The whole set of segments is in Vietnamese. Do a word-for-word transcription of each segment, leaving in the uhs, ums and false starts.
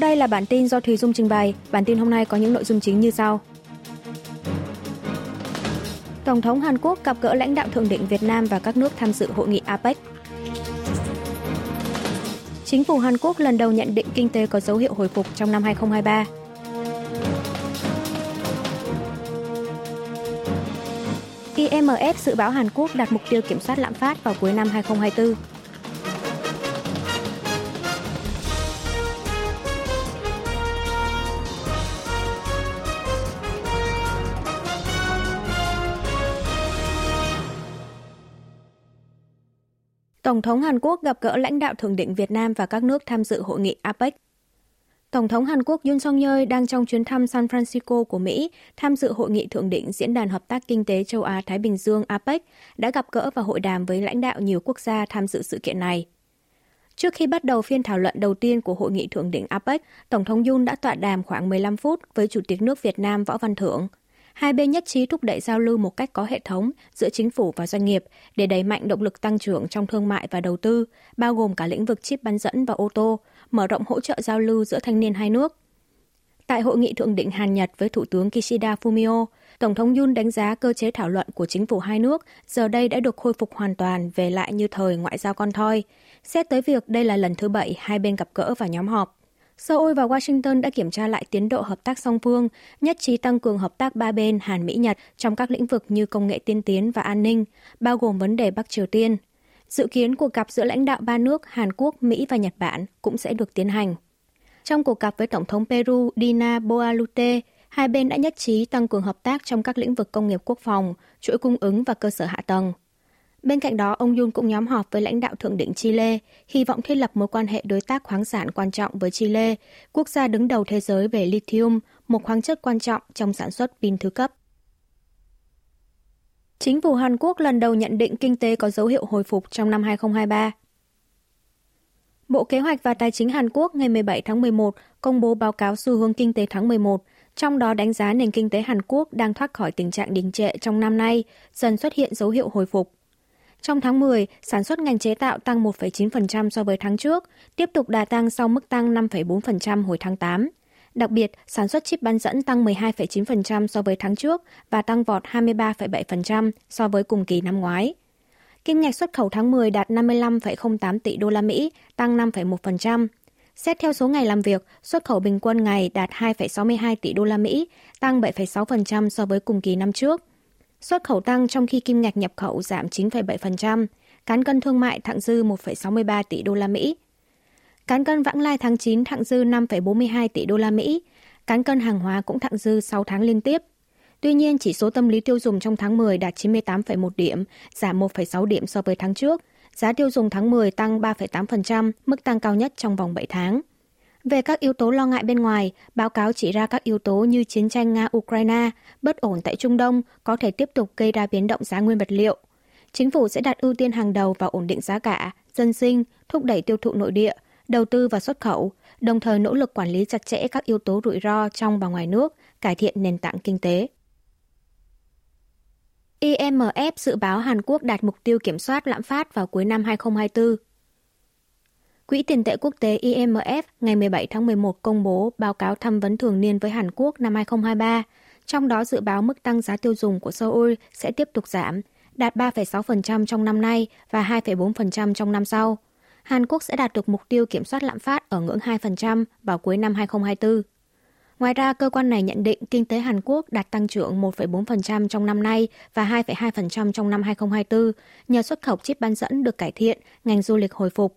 Sau đây là bản tin do Thùy Dung trình bày. Bản tin hôm nay có những nội dung chính như sau. Tổng thống Hàn Quốc gặp gỡ lãnh đạo thượng đỉnh Việt Nam và các nước tham dự hội nghị a pếc. Chính phủ Hàn Quốc lần đầu nhận định kinh tế có dấu hiệu hồi phục trong năm hai không hai ba. i em ép dự báo Hàn Quốc đạt mục tiêu kiểm soát lạm phát vào cuối năm hai không hai tư. Tổng thống Hàn Quốc gặp gỡ lãnh đạo thượng đỉnh Việt Nam và các nước tham dự hội nghị a pếc. Tổng thống Hàn Quốc Yoon Suk Yeol đang trong chuyến thăm San Francisco của Mỹ, tham dự hội nghị thượng đỉnh Diễn đàn Hợp tác Kinh tế Châu Á-Thái Bình Dương a pếc, đã gặp gỡ và hội đàm với lãnh đạo nhiều quốc gia tham dự sự kiện này. Trước khi bắt đầu phiên thảo luận đầu tiên của hội nghị thượng đỉnh a pếc, Tổng thống Yoon đã tọa đàm khoảng mười lăm phút với Chủ tịch nước Việt Nam Võ Văn Thưởng. Hai bên nhất trí thúc đẩy giao lưu một cách có hệ thống giữa chính phủ và doanh nghiệp để đẩy mạnh động lực tăng trưởng trong thương mại và đầu tư, bao gồm cả lĩnh vực chip bán dẫn và ô tô, mở rộng hỗ trợ giao lưu giữa thanh niên hai nước. Tại hội nghị thượng đỉnh Hàn-Nhật với Thủ tướng Kishida Fumio, Tổng thống Yoon đánh giá cơ chế thảo luận của chính phủ hai nước giờ đây đã được khôi phục hoàn toàn về lại như thời ngoại giao con thoi. Xét tới việc đây là lần thứ bảy hai bên gặp gỡ và nhóm họp. Seoul và Washington đã kiểm tra lại tiến độ hợp tác song phương, nhất trí tăng cường hợp tác ba bên Hàn-Mỹ-Nhật trong các lĩnh vực như công nghệ tiên tiến và an ninh, bao gồm vấn đề Bắc Triều Tiên. Dự kiến cuộc gặp giữa lãnh đạo ba nước Hàn Quốc, Mỹ và Nhật Bản cũng sẽ được tiến hành. Trong cuộc gặp với Tổng thống Peru Dina Boluarte, hai bên đã nhất trí tăng cường hợp tác trong các lĩnh vực công nghiệp quốc phòng, chuỗi cung ứng và cơ sở hạ tầng. Bên cạnh đó, ông Yoon cũng nhóm họp với lãnh đạo thượng đỉnh Chile, hy vọng thiết lập mối quan hệ đối tác khoáng sản quan trọng với Chile, quốc gia đứng đầu thế giới về lithium, một khoáng chất quan trọng trong sản xuất pin thứ cấp. Chính phủ Hàn Quốc lần đầu nhận định kinh tế có dấu hiệu hồi phục trong năm hai không hai ba. Bộ Kế hoạch và Tài chính Hàn Quốc ngày mười bảy tháng mười một công bố báo cáo xu hướng kinh tế tháng mười một, trong đó đánh giá nền kinh tế Hàn Quốc đang thoát khỏi tình trạng đình trệ trong năm nay, dần xuất hiện dấu hiệu hồi phục. Trong tháng mười, sản xuất ngành chế tạo tăng một phẩy chín phần trăm so với tháng trước, tiếp tục đà tăng sau mức tăng năm phẩy bốn phần trăm hồi tháng tám. Đặc biệt, sản xuất chip bán dẫn tăng mười hai phẩy chín phần trăm so với tháng trước và tăng vọt hai mươi ba phẩy bảy phần trăm so với cùng kỳ năm ngoái. Kim ngạch xuất khẩu tháng mười đạt năm mươi lăm phẩy không tám tỷ đô la Mỹ, tăng năm phẩy một phần trăm. Xét theo số ngày làm việc, xuất khẩu bình quân ngày đạt hai phẩy sáu mươi hai tỷ đô la Mỹ, tăng bảy phẩy sáu phần trăm so với cùng kỳ năm trước. Xuất khẩu tăng trong khi kim ngạch nhập khẩu giảm chín phẩy bảy phần trăm, cán cân thương mại thặng dư một phẩy sáu mươi ba tỷ đô la Mỹ. Cán cân vãng lai tháng chín thặng dư năm phẩy bốn mươi hai tỷ đô la Mỹ, cán cân hàng hóa cũng thặng dư sáu tháng liên tiếp. Tuy nhiên, chỉ số tâm lý tiêu dùng trong tháng mười đạt chín mươi tám phẩy một điểm, giảm một phẩy sáu điểm so với tháng trước. Giá tiêu dùng tháng mười tăng ba phẩy tám phần trăm, mức tăng cao nhất trong vòng bảy tháng. Về các yếu tố lo ngại bên ngoài, báo cáo chỉ ra các yếu tố như chiến tranh Nga-Ukraine, bất ổn tại Trung Đông có thể tiếp tục gây ra biến động giá nguyên vật liệu. Chính phủ sẽ đặt ưu tiên hàng đầu vào ổn định giá cả, dân sinh, thúc đẩy tiêu thụ nội địa, đầu tư và xuất khẩu, đồng thời nỗ lực quản lý chặt chẽ các yếu tố rủi ro trong và ngoài nước, cải thiện nền tảng kinh tế. i em ép dự báo Hàn Quốc đạt mục tiêu kiểm soát lạm phát vào cuối năm hai không hai tư. Quỹ tiền tệ quốc tế i em ép ngày mười bảy tháng mười một công bố báo cáo thăm vấn thường niên với Hàn Quốc năm hai không hai ba, trong đó dự báo mức tăng giá tiêu dùng của Seoul sẽ tiếp tục giảm, đạt ba phẩy sáu phần trăm trong năm nay và hai phẩy bốn phần trăm trong năm sau. Hàn Quốc sẽ đạt được mục tiêu kiểm soát lạm phát ở ngưỡng hai phần trăm vào cuối năm hai không hai tư. Ngoài ra, cơ quan này nhận định kinh tế Hàn Quốc đạt tăng trưởng một phẩy bốn phần trăm trong năm nay và hai phẩy hai phần trăm trong năm hai không hai tư, nhờ xuất khẩu chip bán dẫn được cải thiện, ngành du lịch hồi phục.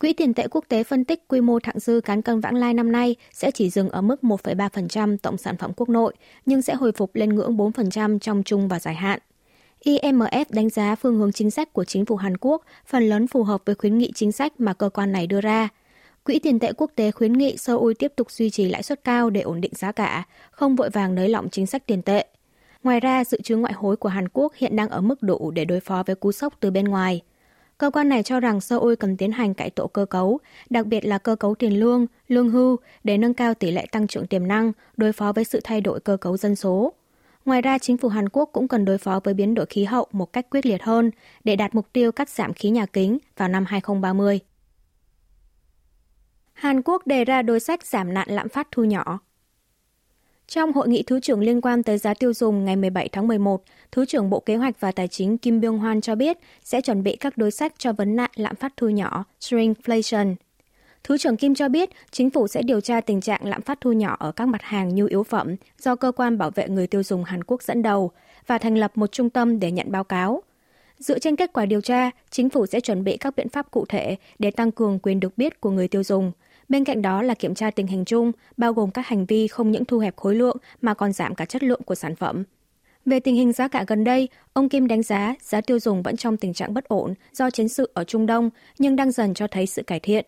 Quỹ tiền tệ quốc tế phân tích quy mô thặng dư cán cân vãng lai năm nay sẽ chỉ dừng ở mức một phẩy ba phần trăm tổng sản phẩm quốc nội, nhưng sẽ hồi phục lên ngưỡng bốn phần trăm trong trung và dài hạn. i em ép đánh giá phương hướng chính sách của chính phủ Hàn Quốc phần lớn phù hợp với khuyến nghị chính sách mà cơ quan này đưa ra. Quỹ tiền tệ quốc tế khuyến nghị Seoul tiếp tục duy trì lãi suất cao để ổn định giá cả, không vội vàng nới lỏng chính sách tiền tệ. Ngoài ra, dự trữ ngoại hối của Hàn Quốc hiện đang ở mức đủ để đối phó với cú sốc từ bên ngoài. Cơ quan này cho rằng Seoul cần tiến hành cải tổ cơ cấu, đặc biệt là cơ cấu tiền lương, lương hưu để nâng cao tỷ lệ tăng trưởng tiềm năng, đối phó với sự thay đổi cơ cấu dân số. Ngoài ra, chính phủ Hàn Quốc cũng cần đối phó với biến đổi khí hậu một cách quyết liệt hơn để đạt mục tiêu cắt giảm khí nhà kính vào năm hai không ba mươi. Hàn Quốc đề ra đối sách giảm nạn lạm phát thu nhỏ. Trong hội nghị thứ trưởng liên quan tới giá tiêu dùng ngày mười bảy tháng mười một, Thứ trưởng Bộ Kế hoạch và Tài chính Kim Byung-hwan cho biết sẽ chuẩn bị các đối sách cho vấn nạn lạm phát thu nhỏ, shrinkflation. Thứ trưởng Kim cho biết chính phủ sẽ điều tra tình trạng lạm phát thu nhỏ ở các mặt hàng nhu yếu phẩm do Cơ quan Bảo vệ Người tiêu dùng Hàn Quốc dẫn đầu và thành lập một trung tâm để nhận báo cáo. Dựa trên kết quả điều tra, chính phủ sẽ chuẩn bị các biện pháp cụ thể để tăng cường quyền được biết của người tiêu dùng. Bên cạnh đó là kiểm tra tình hình chung, bao gồm các hành vi không những thu hẹp khối lượng mà còn giảm cả chất lượng của sản phẩm. Về tình hình giá cả gần đây, ông Kim đánh giá giá tiêu dùng vẫn trong tình trạng bất ổn do chiến sự ở Trung Đông nhưng đang dần cho thấy sự cải thiện.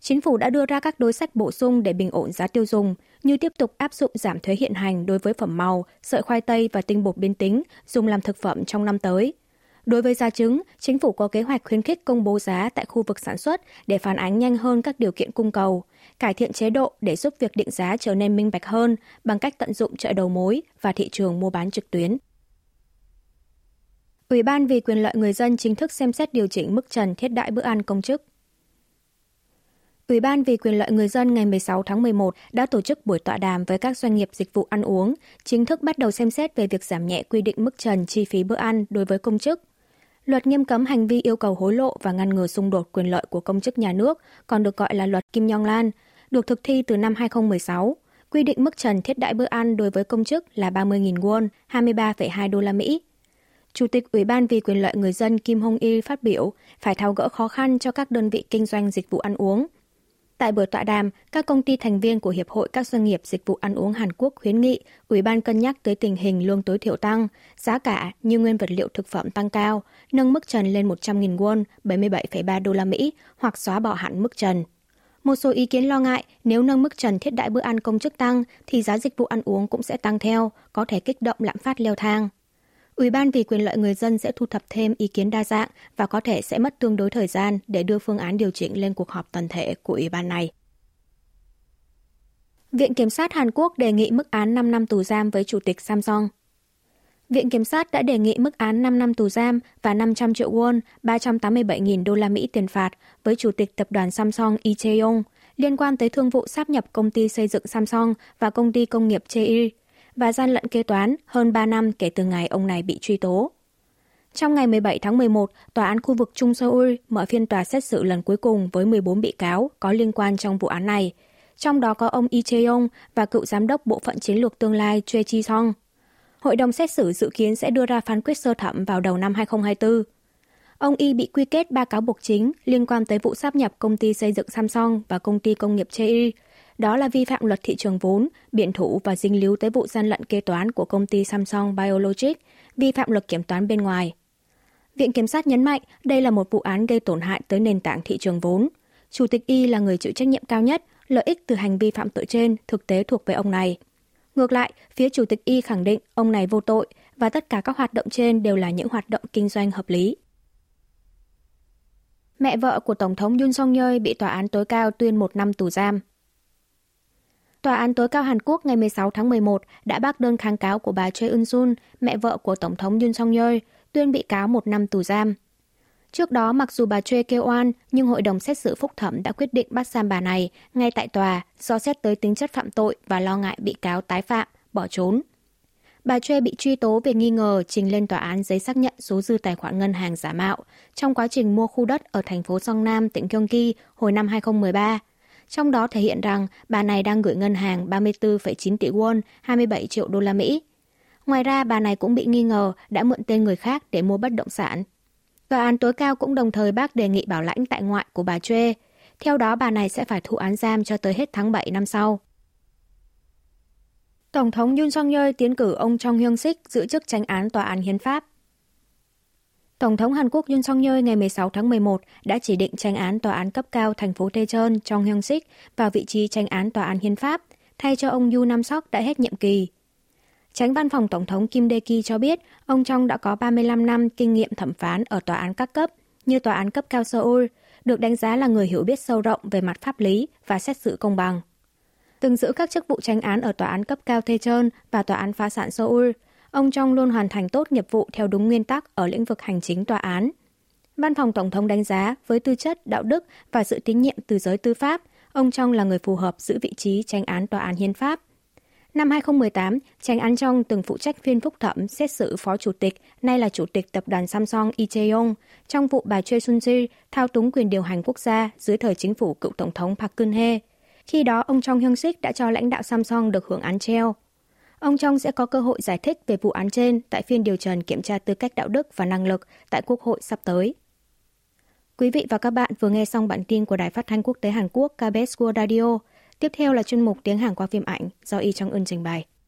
Chính phủ đã đưa ra các đối sách bổ sung để bình ổn giá tiêu dùng, như tiếp tục áp dụng giảm thuế hiện hành đối với phẩm màu, sợi khoai tây và tinh bột biến tính dùng làm thực phẩm trong năm tới. Đối với giá trứng, chính phủ có kế hoạch khuyến khích công bố giá tại khu vực sản xuất để phản ánh nhanh hơn các điều kiện cung cầu, cải thiện chế độ để giúp việc định giá trở nên minh bạch hơn bằng cách tận dụng chợ đầu mối và thị trường mua bán trực tuyến. Ủy ban vì quyền lợi người dân chính thức xem xét điều chỉnh mức trần thiết đãi bữa ăn công chức. Ủy ban vì quyền lợi người dân ngày mười sáu tháng mười một đã tổ chức buổi tọa đàm với các doanh nghiệp dịch vụ ăn uống, chính thức bắt đầu xem xét về việc giảm nhẹ quy định mức trần chi phí bữa ăn đối với công chức. Luật nghiêm cấm hành vi yêu cầu hối lộ và ngăn ngừa xung đột quyền lợi của công chức nhà nước, còn được gọi là luật Kim Byung-hwan, được thực thi từ năm hai không một sáu. Quy định mức trần thiết đãi bữa ăn đối với công chức là ba mươi nghìn won, hai mươi ba phẩy hai đô la Mỹ. Chủ tịch Ủy ban vì quyền lợi người dân Kim Hong-il phát biểu phải tháo gỡ khó khăn cho các đơn vị kinh doanh dịch vụ ăn uống. Tại buổi tọa đàm, các công ty thành viên của Hiệp hội các doanh nghiệp dịch vụ ăn uống Hàn Quốc khuyến nghị Ủy ban cân nhắc tới tình hình lương tối thiểu tăng, giá cả như nguyên vật liệu thực phẩm tăng cao, nâng mức trần lên một trăm nghìn won, bảy mươi bảy phẩy ba đô la Mỹ hoặc xóa bỏ hẳn mức trần. Một số ý kiến lo ngại nếu nâng mức trần thiết đãi bữa ăn công chức tăng thì giá dịch vụ ăn uống cũng sẽ tăng theo, có thể kích động lạm phát leo thang. Ủy ban vì quyền lợi người dân sẽ thu thập thêm ý kiến đa dạng và có thể sẽ mất tương đối thời gian để đưa phương án điều chỉnh lên cuộc họp toàn thể của Ủy ban này. Viện Kiểm sát Hàn Quốc đề nghị mức án năm năm tù giam với Chủ tịch Samsung. Viện Kiểm sát đã đề nghị mức án năm năm tù giam và năm trăm triệu won, ba trăm tám mươi bảy nghìn đô la Mỹ tiền phạt với Chủ tịch Tập đoàn Samsung Y Chang-un liên quan tới thương vụ sáp nhập công ty xây dựng Samsung và công ty công nghiệp Choi và gian lận kế toán hơn ba năm kể từ ngày ông này bị truy tố. Trong ngày mười bảy tháng mười một, Tòa án khu vực Trung Seoul mở phiên tòa xét xử lần cuối cùng với mười bốn bị cáo có liên quan trong vụ án này, trong đó có ông Lee Jae-yong và cựu giám đốc Bộ phận Chiến lược Tương lai Choi Ji-song. Hội đồng xét xử dự kiến sẽ đưa ra phán quyết sơ thẩm vào đầu năm hai không hai tư. Ông Lee bị quy kết ba cáo buộc chính liên quan tới vụ sáp nhập công ty xây dựng Samsung và công ty công nghiệp Choi, đó là vi phạm luật thị trường vốn, biển thủ và dính líu tới vụ gian lận kế toán của công ty Samsung Biologics, vi phạm luật kiểm toán bên ngoài. Viện Kiểm sát nhấn mạnh đây là một vụ án gây tổn hại tới nền tảng thị trường vốn. Chủ tịch Y là người chịu trách nhiệm cao nhất, lợi ích từ hành vi phạm tội trên thực tế thuộc về ông này. Ngược lại, phía Chủ tịch Y khẳng định ông này vô tội và tất cả các hoạt động trên đều là những hoạt động kinh doanh hợp lý. Mẹ vợ của Tổng thống Yoon Suk Yeol bị Tòa án tối cao tuyên một năm tù giam. Tòa án tối cao Hàn Quốc ngày mười sáu tháng mười một đã bác đơn kháng cáo của bà Choi Eun-sun, mẹ vợ của Tổng thống Yoon Suk Yeol, tuyên bị cáo một năm tù giam. Trước đó, mặc dù bà Choi kêu oan, nhưng Hội đồng xét xử phúc thẩm đã quyết định bắt giam bà này ngay tại tòa do xét tới tính chất phạm tội và lo ngại bị cáo tái phạm, bỏ trốn. Bà Choi bị truy tố về nghi ngờ trình lên tòa án giấy xác nhận số dư tài khoản ngân hàng giả mạo trong quá trình mua khu đất ở thành phố Seongnam, tỉnh Gyeonggi hồi năm hai không một ba. Trong đó thể hiện rằng bà này đang gửi ngân hàng ba mươi tư phẩy chín tỷ won, hai mươi bảy triệu đô la Mỹ. Ngoài ra, bà này cũng bị nghi ngờ đã mượn tên người khác để mua bất động sản. Tòa án tối cao cũng đồng thời bác đề nghị bảo lãnh tại ngoại của bà Choi. Theo đó, bà này sẽ phải thụ án giam cho tới hết tháng bảy năm sau. Tổng thống Yoon Suk Yeol tiến cử ông Jeong Hyeong-sik giữ chức chánh án Tòa án Hiến pháp. Tổng thống Hàn Quốc Yoon Suk Yeol ngày mười sáu tháng mười một đã chỉ định chánh án tòa án cấp cao thành phố Daejeon Jeong Hyeong-sik vào vị trí chánh án tòa án hiến pháp, thay cho ông Yu Nam-sok đã hết nhiệm kỳ. Chánh văn phòng Tổng thống Kim Dae-ki cho biết ông Jeong đã có ba mươi lăm năm kinh nghiệm thẩm phán ở tòa án các cấp, như tòa án cấp cao Seoul, được đánh giá là người hiểu biết sâu rộng về mặt pháp lý và xét xử công bằng. Từng giữ các chức vụ chánh án ở tòa án cấp cao Daejeon và tòa án phá sản Seoul, ông Jeong luôn hoàn thành tốt nghiệp vụ theo đúng nguyên tắc ở lĩnh vực hành chính tòa án. Văn phòng Tổng thống đánh giá với tư chất, đạo đức và sự tín nhiệm từ giới tư pháp, ông Trong là người phù hợp giữ vị trí Chánh án Tòa án Hiến pháp. Năm hai không một tám, Chánh án Trong từng phụ trách phiên phúc thẩm xét xử Phó Chủ tịch, nay là Chủ tịch Tập đoàn Samsung Y Chang-un trong vụ bà Choi Soon-sil thao túng quyền điều hành quốc gia dưới thời chính phủ cựu Tổng thống Park Geun-hye. Khi đó, ông Jeong Hyeong-sik đã cho lãnh đạo Samsung được hưởng án treo. Ông Trong sẽ có cơ hội giải thích về vụ án trên tại phiên điều trần kiểm tra tư cách đạo đức và năng lực tại Quốc hội sắp tới. Quý vị và các bạn vừa nghe xong bản tin của Đài Phát thanh Quốc tế Hàn Quốc ca bê ét World Radio. Tiếp theo là chuyên mục Tiếng Hàn qua phim ảnh do Y Chang-un trình bày.